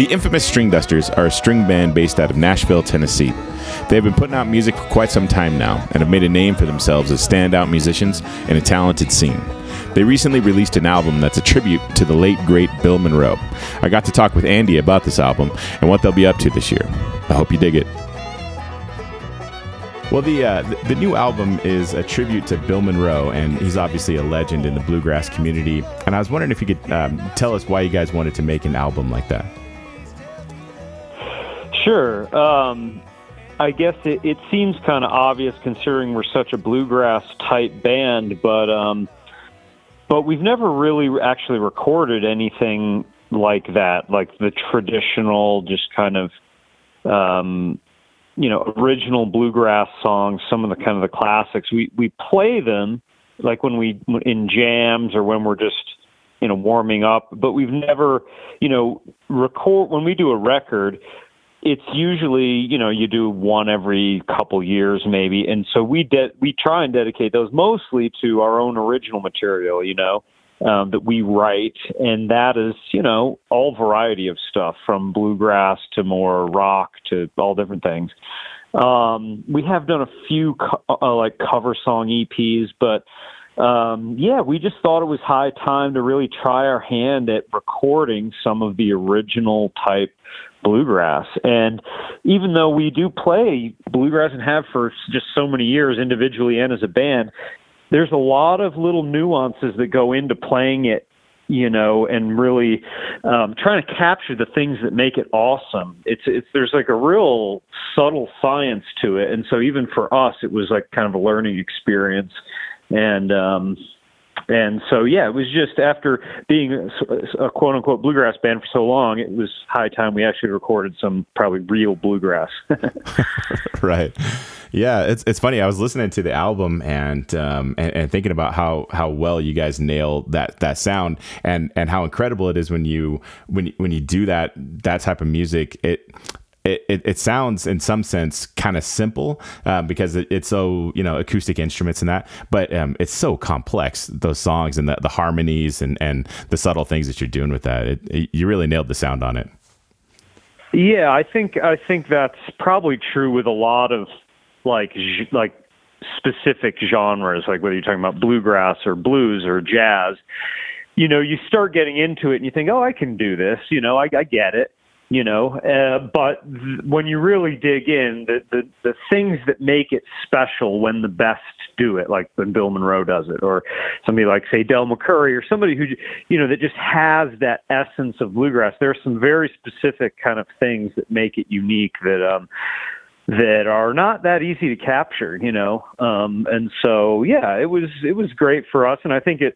The infamous Stringdusters are a string band based out of Nashville, Tennessee. They have been putting out music for quite some time now and have made a name for themselves as standout musicians in a talented scene. They recently released an album that's a tribute to the late, great Bill Monroe. I got to talk with Andy about this album and what they'll be up to this year. I hope you dig it. Well, the new album is a tribute to Bill Monroe, and he's obviously a legend in the bluegrass community. And I was wondering if you could tell us why you guys wanted to make an album like that. Sure. I guess it seems kind of obvious considering we're such a bluegrass type band, but we've never really actually recorded anything like that, like the traditional just kind of original bluegrass songs, some of the kind of the classics. We play them like when we in jams or when we're just, warming up, but we've never, record. When we do a record, it's usually, you do one every couple years maybe. And so we try and dedicate those mostly to our own original material, that we write. And that is, all variety of stuff from bluegrass to more rock to all different things. We have done a few like cover song EPs, but we just thought it was high time to really try our hand at recording some of the original type bluegrass. And even though we do play bluegrass and have for just so many years individually and as a band, there's a lot of little nuances that go into playing it, and really trying to capture the things that make it awesome. There's like a real subtle science to it. And so even for us, it was like kind of a learning experience. And so, it was just after being a quote unquote bluegrass band for so long, it was high time we actually recorded some probably real bluegrass. Right. Yeah. It's funny. I was listening to the album and thinking about how well you guys nail that sound and how incredible it is when you do that type of music. It sounds in some sense kind of simple because it's so acoustic instruments and that, but it's so complex, those songs and the harmonies and the subtle things that you're doing with that. You really nailed the sound on it. Yeah, I think that's probably true with a lot of like specific genres, like whether you're talking about bluegrass or blues or jazz. You start getting into it and you think, oh, I can do this. I get it. But when you really dig in, the things that make it special when the best do it, like when Bill Monroe does it, or somebody like, say, Del McCurry, or somebody who, that just has that essence of bluegrass. There are some very specific kind of things that make it unique that are not that easy to capture, and so it was great for us, and I think it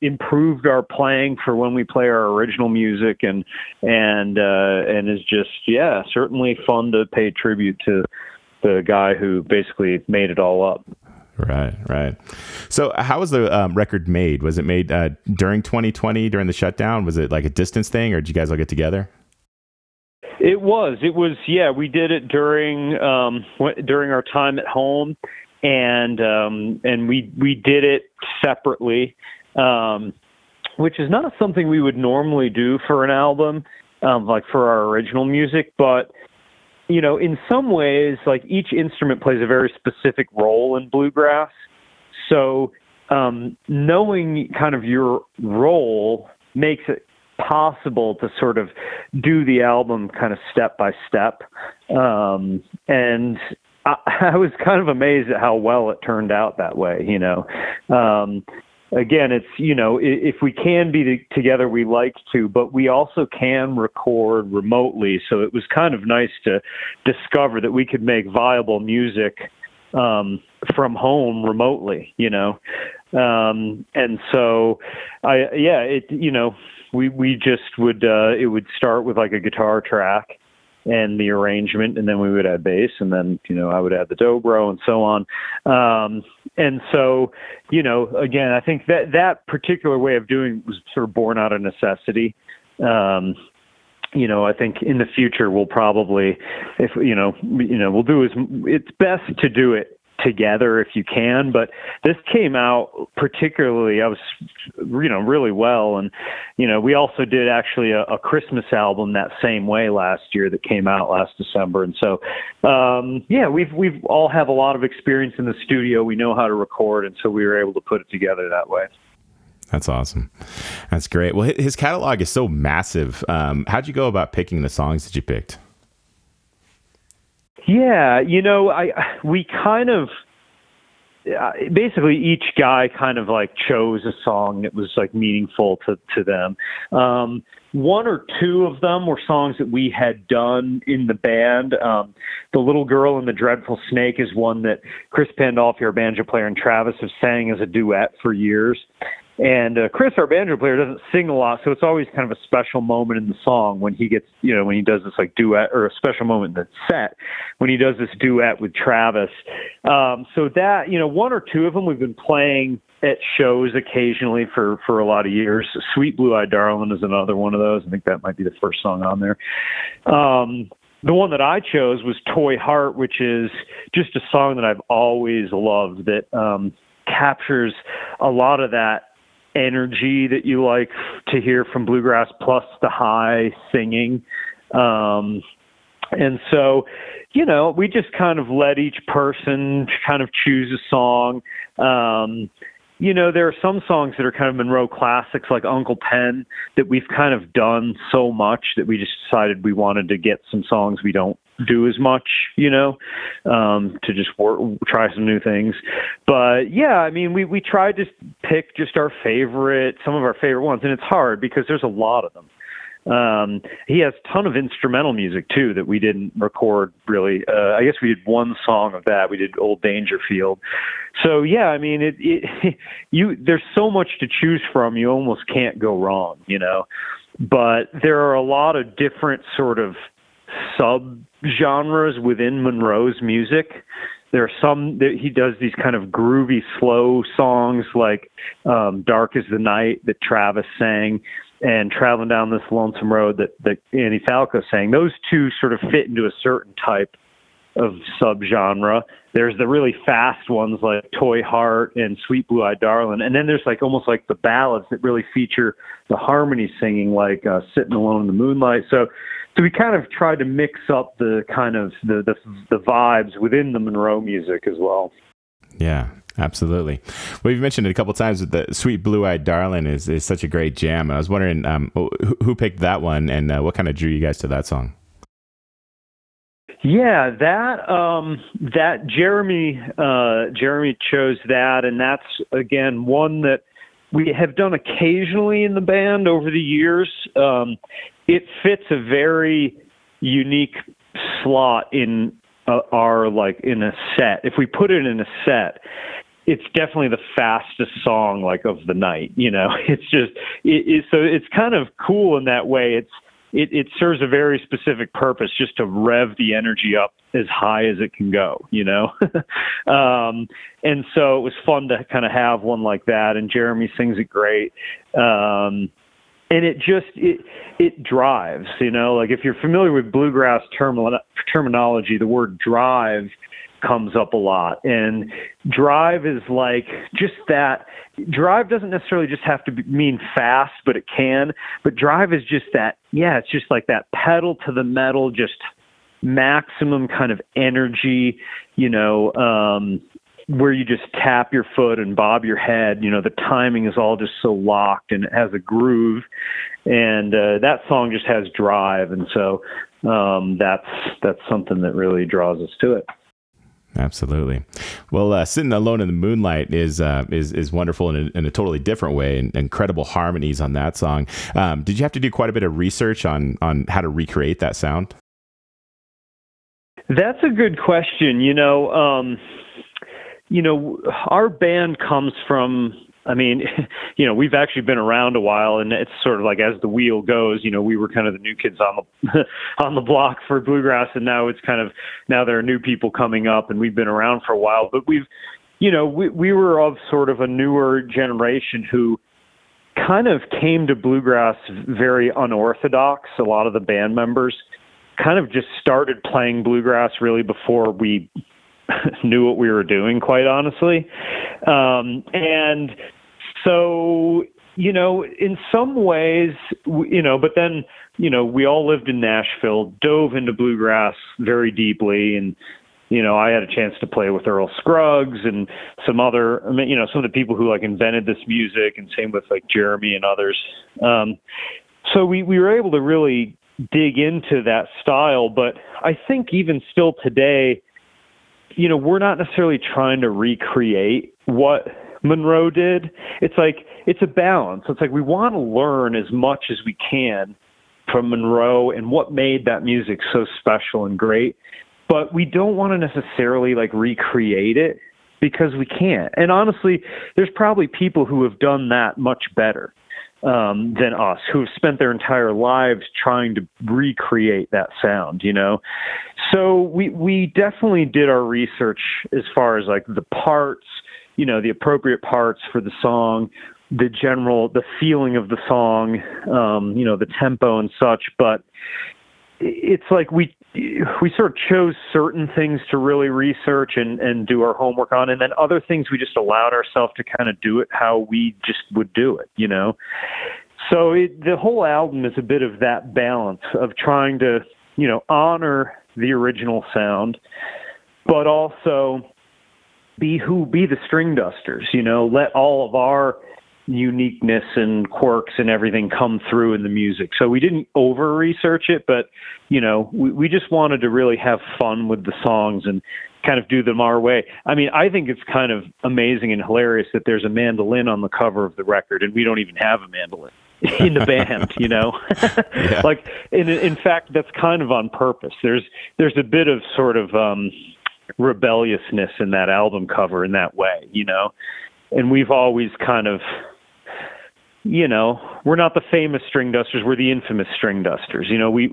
improved our playing for when we play our original music, and is just certainly fun to pay tribute to the guy who basically made it all up. Right. So how was the record made? Was it made during 2020, during the shutdown? Was it like a distance thing, or did you guys all get together? It was. Yeah, we did it during our time at home, and we did it separately, which is not something we would normally do for an album, like for our original music. But in some ways, like each instrument plays a very specific role in bluegrass. So knowing kind of your role makes it possible to sort of do the album kind of step by step. And I was kind of amazed at how well it turned out that way, Again, it's, if we can be together, we like to, but we also can record remotely. So it was kind of nice to discover that we could make viable music from home remotely, and so we just would, it would start with like a guitar track and the arrangement, and then we would add bass, and then, I would add the dobro and so on. And so, again, I think that particular way of doing it was sort of born out of necessity. I think in the future we'll probably, if, we'll do it's best to do it together if you can. But this came out particularly, really well. And, we also did actually a Christmas album that same way last year that came out last December. And so, we've all have a lot of experience in the studio. We know how to record. And so we were able to put it together that way. That's awesome. That's great. Well, his catalog is so massive. How'd you go about picking the songs that you picked? Yeah, basically each guy kind of like chose a song that was like meaningful to them. One or two of them were songs that we had done in the band. The Little Girl and the Dreadful Snake is one that Chris Pandolfi, our banjo player, and Travis have sang as a duet for years. And Chris, our banjo player, doesn't sing a lot, so it's always kind of a special moment in the song when he gets, when he does this like duet, or a special moment in the set when he does this duet with Travis. So that, one or two of them we've been playing at shows occasionally for a lot of years. Sweet Blue Eyed Darling is another one of those. I think that might be the first song on there. The one that I chose was Toy Heart, which is just a song that I've always loved that captures a lot of that energy that you like to hear from bluegrass, plus the high singing. And so, we just kind of let each person kind of choose a song. There are some songs that are kind of Monroe classics, like Uncle Pen, that we've kind of done so much that we just decided we wanted to get some songs we don't do as much, to just try some new things. But yeah, we tried to pick just some of our favorite ones, and it's hard because there's a lot of them. He has a ton of instrumental music too that we didn't record really. I guess we did one song of that. We did Old Dangerfield. So yeah, there's so much to choose from. You almost can't go wrong, but there are a lot of different sort of sub-genres within Monroe's music. There are some that he does these kind of groovy, slow songs like Dark is the Night that Travis sang, and Traveling Down This Lonesome Road that Andy Falco sang. Those two sort of fit into a certain type of subgenre. There's the really fast ones like Toy Heart and Sweet Blue Eyed Darling. And then there's like almost like the ballads that really feature the harmony singing, like Sitting Alone in the Moonlight. So we kind of tried to mix up the kind of the vibes within the Monroe music as well. Yeah. Absolutely. Well, you've mentioned it a couple of times that the Sweet Blue Eyed Darling is such a great jam. And I was wondering who picked that one and what kind of drew you guys to that song? Yeah, that Jeremy chose that. And that's, again, one that we have done occasionally in the band over the years. It fits a very unique slot in a set. If we put it in a set, it's definitely the fastest song like of the night. So it's kind of cool in that way. It serves a very specific purpose, just to rev the energy up as high as it can go, and so it was fun to kind of have one like that. And Jeremy sings it great. And it just, it drives, like if you're familiar with bluegrass terminology, the word drive comes up a lot. And drive is like just that. Drive doesn't necessarily just have to mean fast, but it can. But drive is just that, it's just like that pedal to the metal, just maximum kind of energy, where you just tap your foot and bob your head, the timing is all just so locked and it has a groove, and that song just has drive. And so that's something that really draws us to it. Absolutely. Well, Sitting Alone in the Moonlight is wonderful in a totally different way, and incredible harmonies on that song. Did you have to do quite a bit of research on how to recreate that sound? That's a good question. Our band comes from, we've actually been around a while, and it's sort of like as the wheel goes, we were kind of the new kids on the on the block for bluegrass, and now it's kind of, now there are new people coming up, and we've been around for a while, but we were of sort of a newer generation who kind of came to bluegrass very unorthodox. A lot of the band members kind of just started playing bluegrass really before we knew what we were doing, quite honestly. And so, you know, in some ways, you know, but then, you know, we all lived in Nashville, dove into bluegrass very deeply. And, you know, I had a chance to play with Earl Scruggs and some other, you know, some of the people who like invented this music, and same with like Jeremy and others. So we were able to really dig into that style. But I think even still today, you know, we're not necessarily trying to recreate what Monroe did. It's like, it's a balance. It's like, we want to learn as much as we can from Monroe and what made that music so special and great, but we don't want to necessarily like recreate it, because we can't. And honestly, there's probably people who have done that much better than us, who have spent their entire lives trying to recreate that sound, you know? So we definitely did our research as far as like the parts, you know, the appropriate parts for the song, the general, the feeling of the song, you know, the tempo and such. But it's like we sort of chose certain things to really research and do our homework on. And then other things we just allowed ourselves to kind of do it how we just would do it, you know? So the whole album is a bit of that balance of trying to, you know, honor the original sound, but also be the Stringdusters, you know, let all of our uniqueness and quirks and everything come through in the music. So we didn't over research it, but you know, we just wanted to really have fun with the songs and kind of do them our way. I mean, I think it's kind of amazing and hilarious that there's a mandolin on the cover of the record and we don't even have a mandolin in the band, you know. Yeah. Like in fact, that's kind of on purpose. There's a bit of sort of rebelliousness in that album cover in that way, you know. And we've always kind of, you know, we're not the famous Stringdusters, we're the infamous Stringdusters. You know, we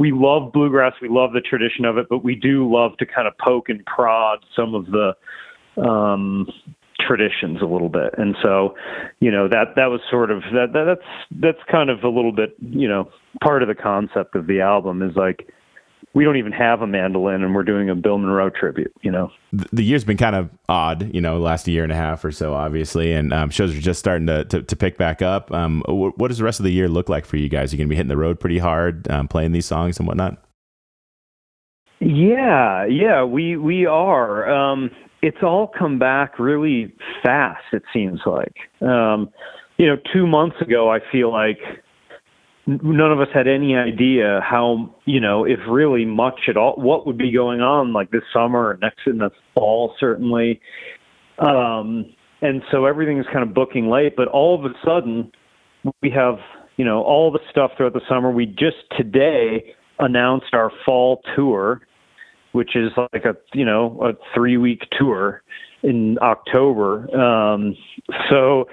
love bluegrass, we love the tradition of it, but we do love to kind of poke and prod some of the traditions a little bit. And so, you know, that was sort of that's kind of a little bit, you know, part of the concept of the album is like, we don't even have a mandolin and we're doing a Bill Monroe tribute, you know. The year's been kind of odd, you know, last year and a half or so, obviously, and shows are just starting to pick back up. What does the rest of the year look like for you guys? Are you going to be hitting the road pretty hard, playing these songs and whatnot? Yeah, we are. It's all come back really fast, it seems like. You know, 2 months ago, I feel like none of us had any idea how, you know, if really much at all, what would be going on like this summer or next in the fall, certainly. And so everything's kind of booking late, but all of a sudden we have, you know, all the stuff throughout the summer. We just today announced our fall tour, which is like a, you know, a 3-week tour in October. So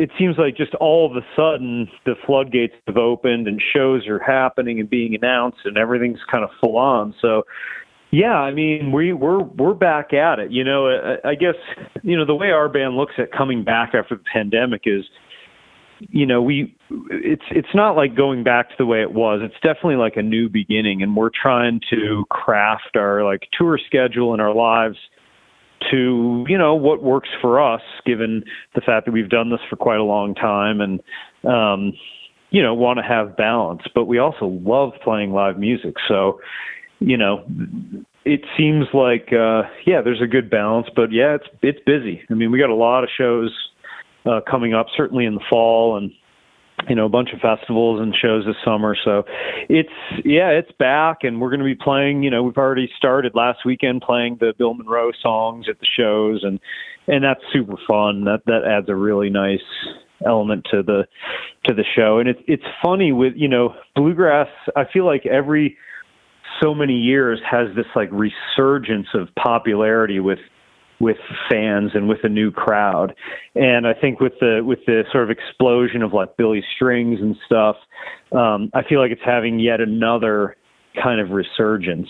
it seems like just all of a sudden the floodgates have opened and shows are happening and being announced and everything's kind of full on. So, yeah, I mean, we're back at it. You know, I guess, you know, the way our band looks at coming back after the pandemic is, you know, it's not like going back to the way it was. It's definitely like a new beginning, and we're trying to craft our like tour schedule and our lives to, you know, what works for us, given the fact that we've done this for quite a long time and, you know, want to have balance. But we also love playing live music. So, you know, it seems like, yeah, there's a good balance. But, yeah, it's busy. I mean, we got a lot of shows coming up, certainly in the fall, and, you know, a bunch of festivals and shows this summer. So it's back, and we're going to be playing, you know, we've already started last weekend playing the Bill Monroe songs at the shows, and that's super fun. That adds a really nice element to the show. And it's funny with, you know, bluegrass, I feel like every so many years has this like resurgence of popularity with fans and with a new crowd. And I think with the sort of explosion of like Billy Strings and stuff, I feel like it's having yet another kind of resurgence.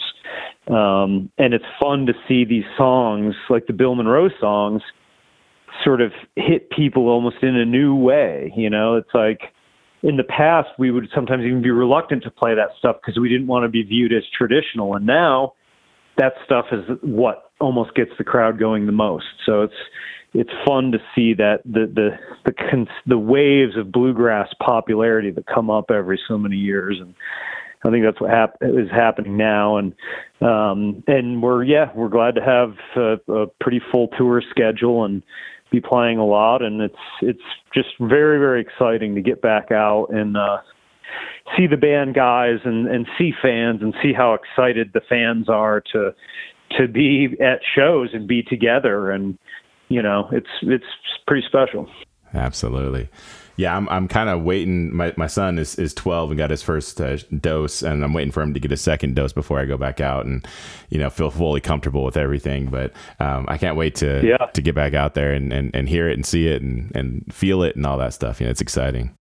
And it's fun to see these songs, like the Bill Monroe songs, sort of hit people almost in a new way. You know, it's like in the past, we would sometimes even be reluctant to play that stuff because we didn't want to be viewed as traditional. And now that stuff is what almost gets the crowd going the most. So it's fun to see that the waves of bluegrass popularity that come up every so many years, and I think that's what is happening now. And we're glad to have a pretty full tour schedule and be playing a lot. And it's just very, very exciting to get back out and see the band guys and see fans and see how excited the fans are to be at shows and be together. And, you know, it's pretty special. Absolutely. Yeah, I'm kind of waiting. My son is 12 and got his first dose, and I'm waiting for him to get a second dose before I go back out and, you know, feel fully comfortable with everything. But I can't wait to get back out there and hear it and see it and feel it and all that stuff. You know, it's exciting.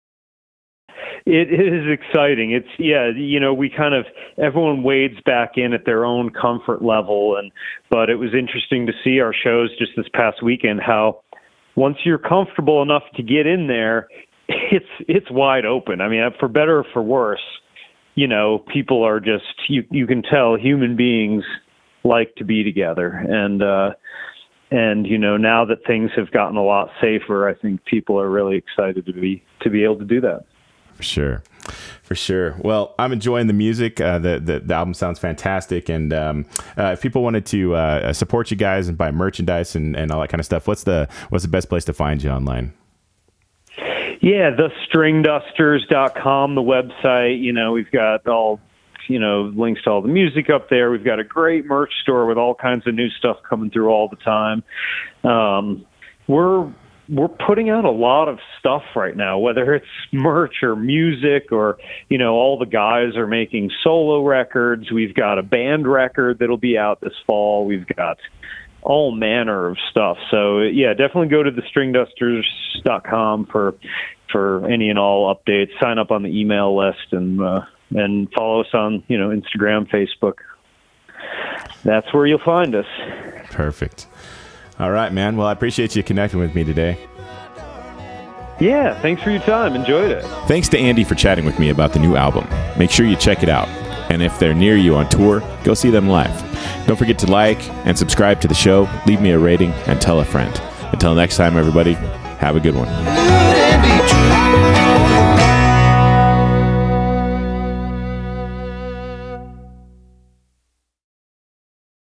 It is exciting. It's, you know, we kind of, everyone wades back in at their own comfort level. But it was interesting to see our shows just this past weekend, how once you're comfortable enough to get in there, it's wide open. I mean, for better or for worse, you know, people are just, you can tell human beings like to be together. And, you know, now that things have gotten a lot safer, I think people are really excited to be able to do that. For sure. Well, I'm enjoying the music. The album sounds fantastic. And if people wanted to support you guys and buy merchandise and all that kind of stuff, what's the best place to find you online? Yeah, thestringdusters.com, the website. You know, we've got all, you know, links to all the music up there. We've got a great merch store with all kinds of new stuff coming through all the time. We're putting out a lot of stuff right now, whether it's merch or music or, you know, all the guys are making solo records. We've got a band record that'll be out this fall. We've got all manner of stuff. So, yeah, definitely go to thestringdusters.com for any and all updates. Sign up on the email list and follow us on, you know, Instagram, Facebook. That's where you'll find us. Perfect. All right, man. Well, I appreciate you connecting with me today. Yeah, thanks for your time. Enjoyed it. Thanks to Andy for chatting with me about the new album. Make sure you check it out. And if they're near you on tour, go see them live. Don't forget to like and subscribe to the show. Leave me a rating and tell a friend. Until next time, everybody, have a good one.